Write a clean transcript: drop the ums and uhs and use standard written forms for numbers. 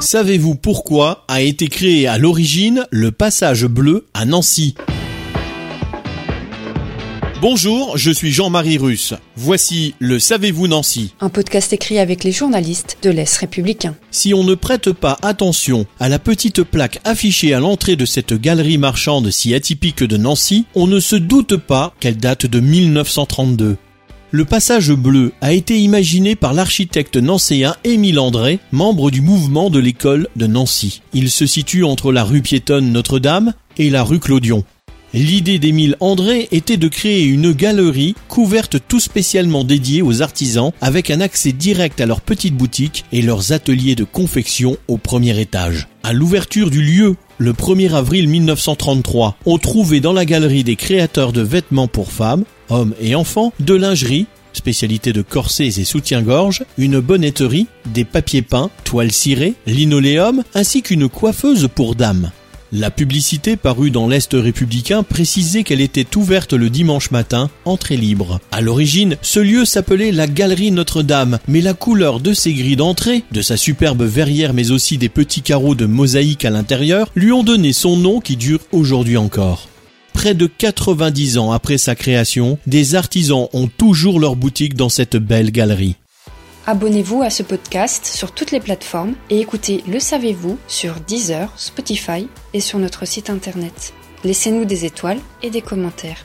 Savez-vous pourquoi a été créé à l'origine le Passage Bleu à Nancy ? Bonjour, je suis Jean-Marie Russe. Voici le Savez-vous Nancy ? Un podcast écrit avec les journalistes de l'Est Républicain. Si on ne prête pas attention à la petite plaque affichée à l'entrée de cette galerie marchande si atypique de Nancy, on ne se doute pas qu'elle date de 1932. Le Passage Bleu a été imaginé par l'architecte nancéen Émile André, membre du mouvement de l'école de Nancy. Il se situe entre la rue Piétonne-Notre-Dame et la rue Clodion. L'idée d'Émile André était de créer une galerie couverte tout spécialement dédiée aux artisans avec un accès direct à leurs petites boutiques et leurs ateliers de confection au premier étage. À l'ouverture du lieu, le 1er avril 1933, on trouvait dans la galerie des créateurs de vêtements pour femmes, hommes et enfants, de lingerie, spécialité de corsets et soutiens-gorge, une bonnetterie, des papiers peints, toiles cirées, linoléum ainsi qu'une coiffeuse pour dames. La publicité parue dans l'Est Républicain précisait qu'elle était ouverte le dimanche matin, entrée libre. À l'origine, ce lieu s'appelait la Galerie Notre-Dame, mais la couleur de ses grilles d'entrée, de sa superbe verrière mais aussi des petits carreaux de mosaïque à l'intérieur, lui ont donné son nom qui dure aujourd'hui encore. Près de 90 ans après sa création, des artisans ont toujours leur boutique dans cette belle galerie. Abonnez-vous à ce podcast sur toutes les plateformes et écoutez Le Savez-vous sur Deezer, Spotify et sur notre site internet. Laissez-nous des étoiles et des commentaires.